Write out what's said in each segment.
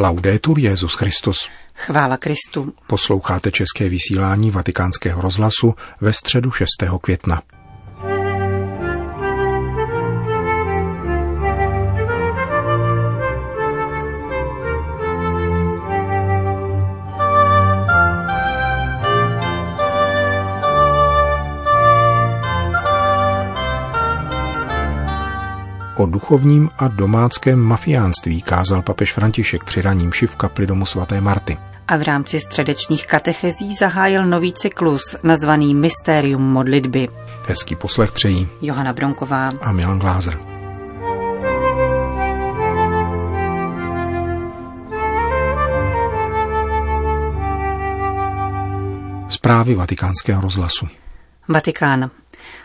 Laudetur Jesus Christus. Chvála Kristu. Posloucháte české vysílání Vatikánského rozhlasu ve středu 6. května. O duchovním a domáckém mafiánství kázal papež František při ranní mši v kapli domu svaté Marty. A v rámci středečních katechezí zahájil nový cyklus, nazvaný Mystérium modlitby. Hezký poslech přejí Johana Bronková a Milan Glázer. Zprávy Vatikánského rozhlasu. Vatikán.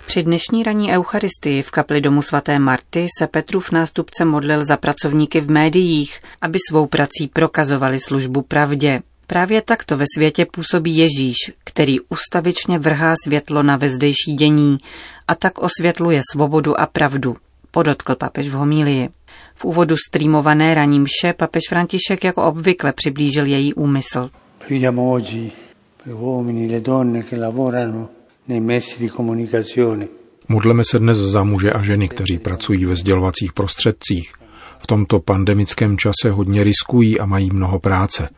Při dnešní ranní eucharistii v kapli domu svaté Marty se Petrův nástupce modlil za pracovníky v médiích, aby svou prací prokazovali službu pravdě. Právě takto ve světě působí Ježíš, který ustavičně vrhá světlo na vezdejší dění a tak osvětluje svobodu a pravdu, podotkl papež v homílii. V úvodu streamované ranní mše papež František jako obvykle přiblížil její úmysl. Modleme se dnes za muže a ženy, kteří pracují ve sdělovacích prostředcích. V tomto pandemickém čase hodně riskují a mají mnoho práce.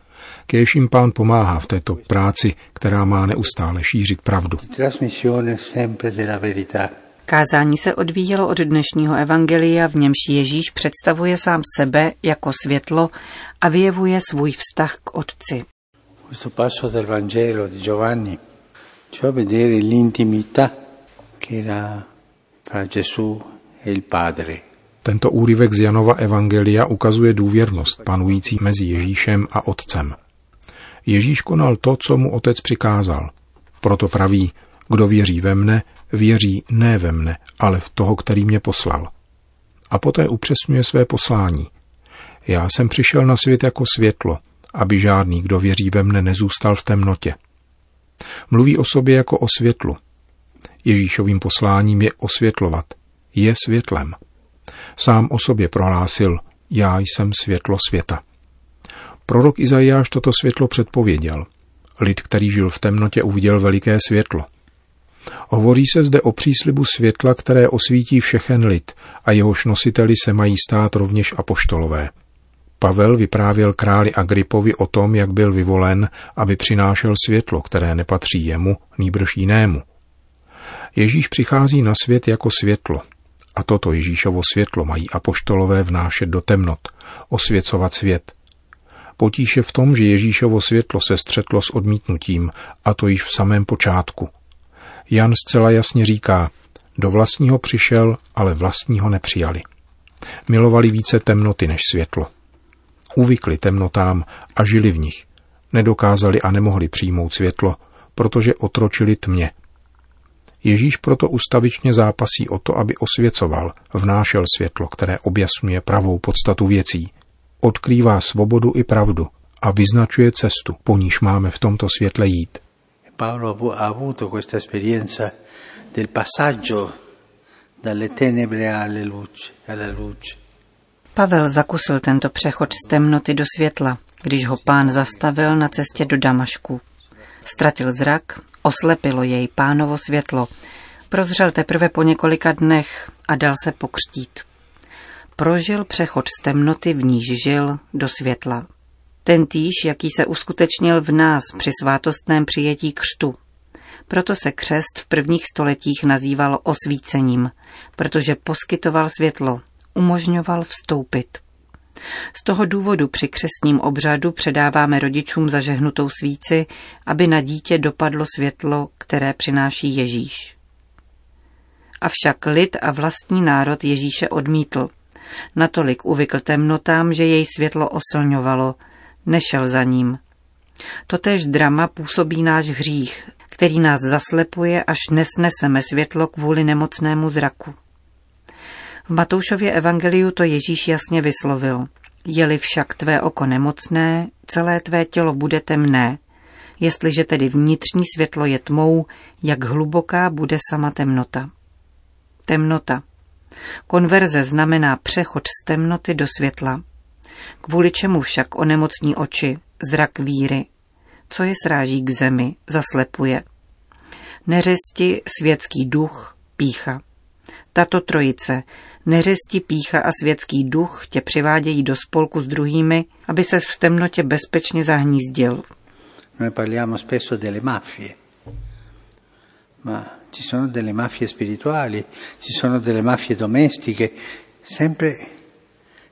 Kéž jim Pán pomáhá v této práci, která má neustále šířit pravdu. Kázání se odvíjelo od dnešního evangelia, v němž Ježíš představuje sám sebe jako světlo a vyjevuje svůj vztah k Otci. Tento úryvek z Janova Evangelia ukazuje důvěrnost panující mezi Ježíšem a Otcem. Ježíš konal to, co mu Otec přikázal. Proto praví, kdo věří ve mne, věří ne ve mne, ale v toho, který mě poslal. A poté upřesňuje své poslání. Já jsem přišel na svět jako světlo, aby žádný, kdo věří ve mne, nezůstal v temnotě. Mluví o sobě jako o světlu. Ježíšovým posláním je osvětlovat. Je světlem. Sám o sobě prohlásil, já jsem světlo světa. Prorok Izaiáš toto světlo předpověděl. Lid, který žil v temnotě, uviděl veliké světlo. Hovoří se zde o příslibu světla, které osvítí všechen lid a jehož nositeli se mají stát rovněž apoštolové. Pavel vyprávěl králi Agripovi o tom, jak byl vyvolen, aby přinášel světlo, které nepatří jemu, nýbrž jinému. Ježíš přichází na svět jako světlo. A toto Ježíšovo světlo mají apoštolové vnášet do temnot, osvěcovat svět. Potíž je v tom, že Ježíšovo světlo se střetlo s odmítnutím, a to již v samém počátku. Jan zcela jasně říká, do vlastního přišel, ale vlastního nepřijali. Milovali více temnoty než světlo. Uvykli temnotám a žili v nich. Nedokázali a nemohli přijmout světlo, protože otročili tmě. Ježíš proto ustavičně zápasí o to, aby osvěcoval, vnášel světlo, které objasňuje pravou podstatu věcí. Odkrývá svobodu i pravdu a vyznačuje cestu, po níž máme v tomto světle jít. Paolo ha avuto questa esperienza del passaggio dalle tenebre alla luce. Pavel zakusil tento přechod z temnoty do světla, když ho Pán zastavil na cestě do Damašku. Ztratil zrak, oslepilo jej Pánovo světlo, prozřel teprve po několika dnech a dal se pokřtít. Prožil přechod z temnoty, v níž žil, do světla. Tentýž, jaký se uskutečnil v nás při svátostném přijetí křtu. Proto se křest v prvních stoletích nazýval osvícením, protože poskytoval světlo, umožňoval vstoupit. Z toho důvodu při křestním obřadu předáváme rodičům zažehnutou svíci, aby na dítě dopadlo světlo, které přináší Ježíš. Avšak lid a vlastní národ Ježíše odmítl. Natolik uvykl temnotám, že jej světlo oslňovalo, nešel za ním. Totéž drama působí náš hřích, který nás zaslepuje, až nesneseme světlo kvůli nemocnému zraku. V Matoušově evangeliu to Ježíš jasně vyslovil. Je-li však tvé oko nemocné, celé tvé tělo bude temné. Jestliže tedy vnitřní světlo je tmou, jak hluboká bude sama temnota. Temnota. Konverze znamená přechod z temnoty do světla. Kvůli čemu však onemocní oči, zrak víry? Co je sráží k zemi, zaslepuje. Neřesti, světský duch, pýcha. Tato trojice, neřesti, pýcha a světský duch, tě přivádějí do spolku s druhými, aby ses v temnotě bezpečně zahnízdil. Noi parliamo spesso delle mafie, ma ci sono delle mafie spirituali, ci sono delle mafie domestiche, sempre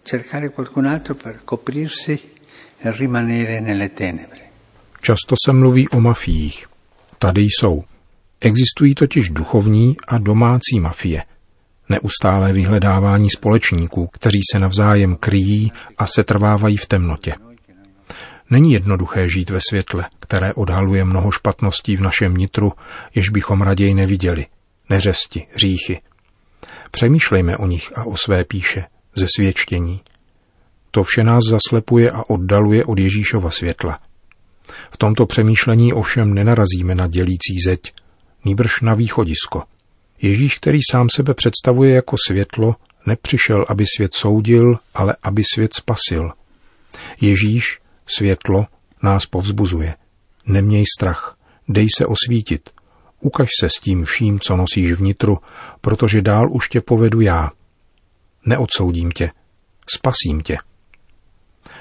cercare qualcun altro per coprirsi e rimanere nelle tenebre. Často se mluví o mafiích. Tady jsou. Existují totiž duchovní a domácí mafie. Neustálé vyhledávání společníků, kteří se navzájem kryjí a setrvávají v temnotě. Není jednoduché žít ve světle, které odhaluje mnoho špatností v našem nitru, jež bychom raději neviděli. Neřesti, hříchy. Přemýšlejme o nich a o své píše, ze svědčení. To vše nás zaslepuje a oddaluje od Ježíšova světla. V tomto přemýšlení ovšem nenarazíme na dělící zeď, nýbrž na východisko. Ježíš, který sám sebe představuje jako světlo, nepřišel, aby svět soudil, ale aby svět spasil. Ježíš, světlo, nás povzbuzuje. Neměj strach, dej se osvítit. Ukaž se s tím vším, co nosíš vnitru, protože dál už tě povedu já. Neodsoudím tě, spasím tě.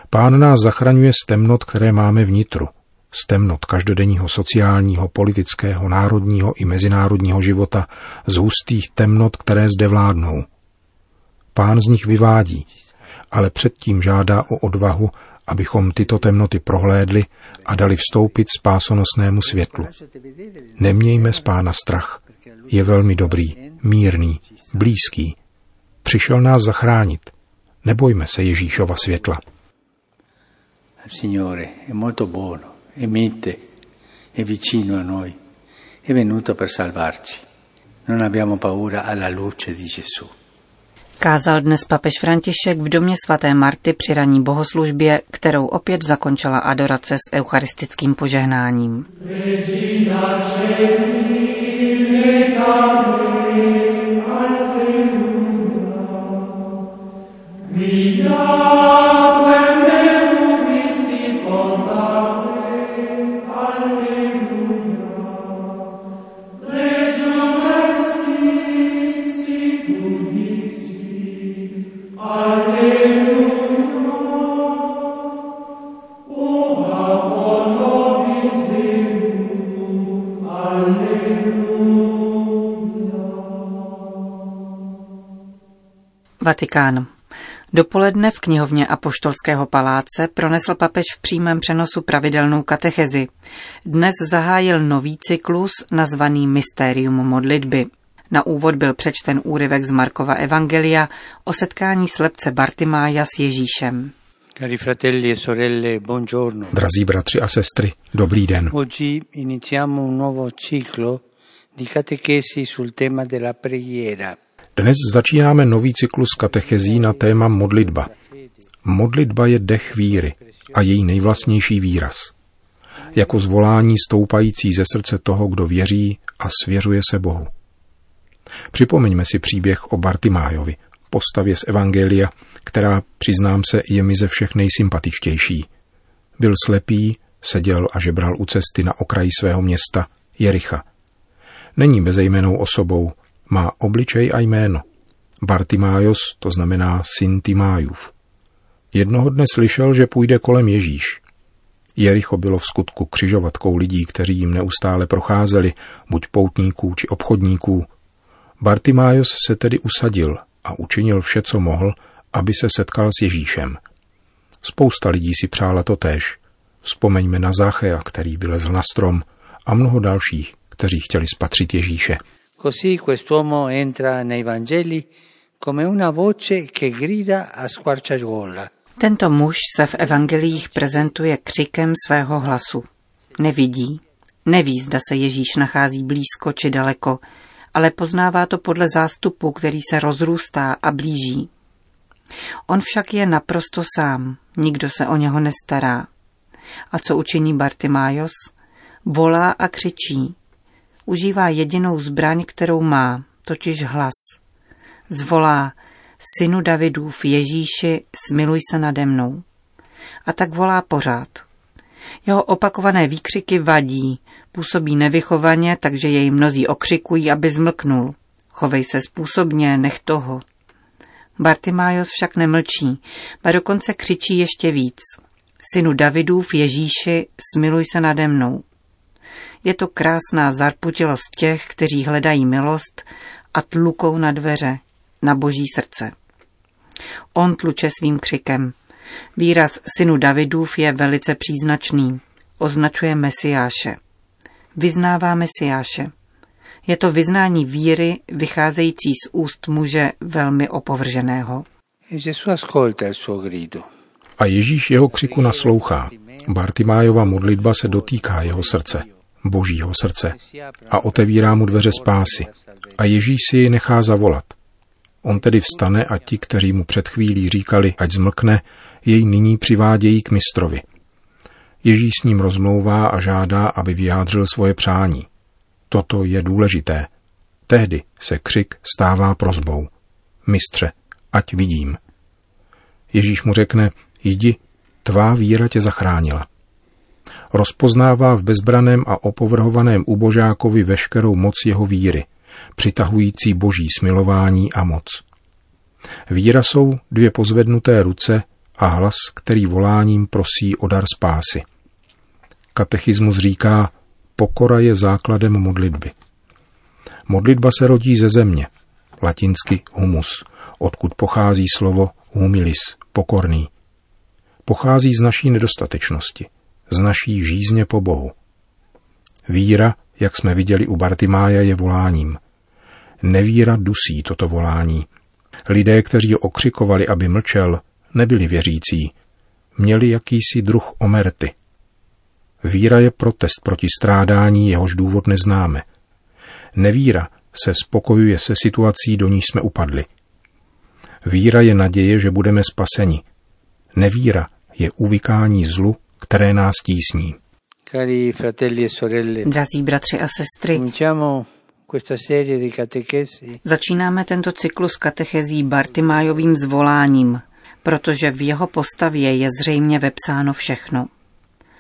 Pán nás zachraňuje z temnot, které máme vnitru, z temnot každodenního sociálního, politického, národního i mezinárodního života, z hustých temnot, které zde vládnou. Pán z nich vyvádí, ale předtím žádá o odvahu, abychom tyto temnoty prohlédli a dali vstoupit spásonosnému světlu. Nemějme z Pána strach. Je velmi dobrý, mírný, blízký. Přišel nás zachránit. Nebojme se Ježíšova světla. Il Signore è molto buono, è mite, è vicino a noi, è venuto per salvarci. Non abbiamo paura alla luce di Gesù. Kázal dnes papež František v domě svaté Marty při ranní bohoslužbě, kterou opět zakončila adorace s eucharistickým požehnáním. Vatikán. Dopoledne v knihovně Apoštolského paláce pronesl papež v přímém přenosu pravidelnou katechezi. Dnes zahájil nový cyklus nazvaný Mysterium modlitby. Na úvod byl přečten úryvek z Markova Evangelia o setkání slepce Bartimaia s Ježíšem. Drazí bratři a sestry, dobrý den. Dnes začínáme nový cyklus katechezí na téma modlitba. Modlitba je dech víry a její nejvlastnější výraz. Jako zvolání stoupající ze srdce toho, kdo věří a svěřuje se Bohu. Připomeňme si příběh o Bartimaiovi, postavě z Evangelia, která, přiznám se, je mi ze všech nejsympatičtější. Byl slepý, seděl a žebral u cesty na okraji svého města, Jericha. Není bezejmennou osobou, má obličej a jméno. Bartimaios, to znamená syn Timájův. Jednoho dne slyšel, že půjde kolem Ježíš. Jericho bylo v skutku křižovatkou lidí, kteří jim neustále procházeli, buď poutníků či obchodníků. Bartimaios se tedy usadil a učinil vše, co mohl, aby se setkal s Ježíšem. Spousta lidí si přála totéž. Vzpomeňme na Zacchea, který vylezl na strom, a mnoho dalších, kteří chtěli spatřit Ježíše. Così quest'uomo entra nei Vangeli come una voce che grida a squarciagola. Tento muž se v evangeliích prezentuje křikem svého hlasu. Nevidí, neví, zda se Ježíš nachází blízko či daleko, ale poznává to podle zástupu, který se rozrůstá a blíží. On však je naprosto sám, nikdo se o něho nestará. A co učiní Bartimaios? Volá a křičí. Užívá jedinou zbraň, kterou má, totiž hlas. Zvolá: Synu Davidův Ježíši, smiluj se nade mnou. A tak volá pořád. Jeho opakované výkřiky vadí, působí nevychovaně, takže jej mnozí okřikují, aby zmlknul. Chovej se způsobně, nech toho. Bartimaios však nemlčí, ba dokonce křičí ještě víc. Synu Davidův Ježíši, smiluj se nade mnou. Je to krásná zarputilost těch, kteří hledají milost a tlukou na dveře, na boží srdce. On tluče svým křikem. Výraz synu Davidův je velice příznačný. Označuje Mesiáše. Vyznává Mesiáše. Je to vyznání víry, vycházející z úst muže velmi opovrženého. A Ježíš jeho křiku naslouchá. Bartimájova modlitba se dotýká jeho srdce, božího srdce, a otevírá mu dveře spásy. A Ježíš si ji nechá zavolat. On tedy vstane a ti, kteří mu před chvílí říkali, ať zmlkne, jej nyní přivádějí k mistrovi. Ježíš s ním rozmlouvá a žádá, aby vyjádřil svoje přání. Toto je důležité. Tehdy se křik stává prosbou. Mistře, ať vidím. Ježíš mu řekne, jdi, tvá víra tě zachránila. Rozpoznává v bezbraném a opovrhovaném ubožákovi veškerou moc jeho víry, přitahující boží smilování a moc. Víra jsou dvě pozvednuté ruce a hlas, který voláním prosí o dar spásy. Katechismus říká, pokora je základem modlitby. Modlitba se rodí ze země, latinsky humus, odkud pochází slovo humilis, pokorný. Pochází z naší nedostatečnosti, z naší žízně po Bohu. Víra, jak jsme viděli u Bartimaia, je voláním. Nevíra dusí toto volání. Lidé, kteří ho okřikovali, aby mlčel, nebyli věřící. Měli jakýsi druh omerty. Víra je protest proti strádání, jehož důvod neznáme. Nevíra se spokojuje se situací, do níž jsme upadli. Víra je naděje, že budeme spaseni. Nevíra je uvykání zlu, které nás tísní. Drazí bratři a sestry, začínáme tento cyklus katechezí Bartimájovým zvoláním, protože v jeho postavě je zřejmě vepsáno všechno.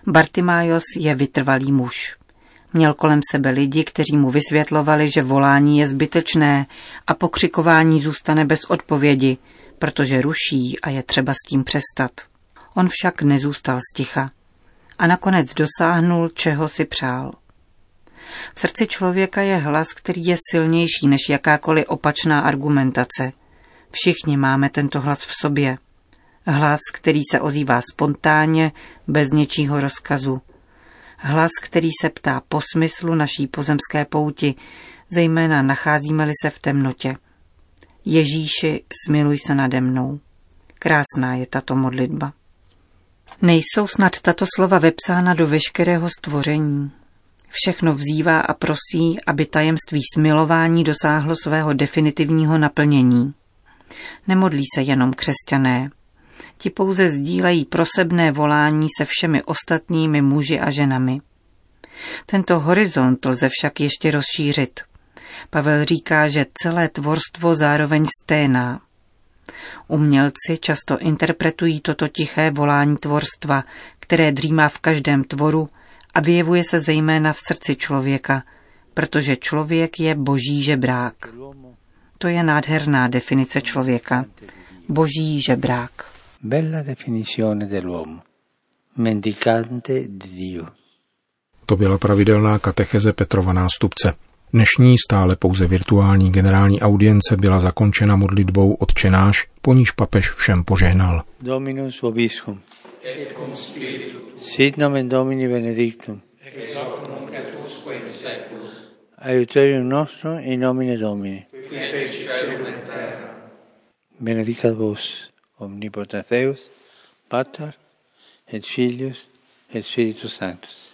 Bartimaios je vytrvalý muž. Měl kolem sebe lidi, kteří mu vysvětlovali, že volání je zbytečné a pokřikování zůstane bez odpovědi, protože ruší a je třeba s tím přestat. On však nezůstal sticha a nakonec dosáhnul, čeho si přál. V srdci člověka je hlas, který je silnější než jakákoliv opačná argumentace. Všichni máme tento hlas v sobě. Hlas, který se ozývá spontánně, bez něčího rozkazu. Hlas, který se ptá po smyslu naší pozemské pouti, zejména nacházíme-li se v temnotě. Ježíši, smiluj se nade mnou. Krásná je tato modlitba. Nejsou snad tato slova vepsána do veškerého stvoření. Všechno vzývá a prosí, aby tajemství smilování dosáhlo svého definitivního naplnění. Nemodlí se jenom křesťané. Ti pouze sdílejí prosebné volání se všemi ostatními muži a ženami. Tento horizont lze však ještě rozšířit. Pavel říká, že celé tvorstvo zároveň sténá. Umělci často interpretují toto tiché volání tvorstva, které dřímá v každém tvoru a vyjevuje se zejména v srdci člověka, protože člověk je boží žebrák. To je nádherná definice člověka. Boží žebrák. To byla pravidelná katecheze Petrova nástupce. Dnešní stále pouze virtuální generální audience byla zakončena modlitbou Otče náš, po níž papež všem požehnal. Dominus vobiscum. Et cum spiritu. Sit nomen Domini benedictum. Ex hoc nunc et usque in seculum. Aiuterium nostrum in nomine Domini. Qui fecit caelum et terra. Benedicat vos omnipotens Deus, Pater et Filius et Spiritus Sanctus.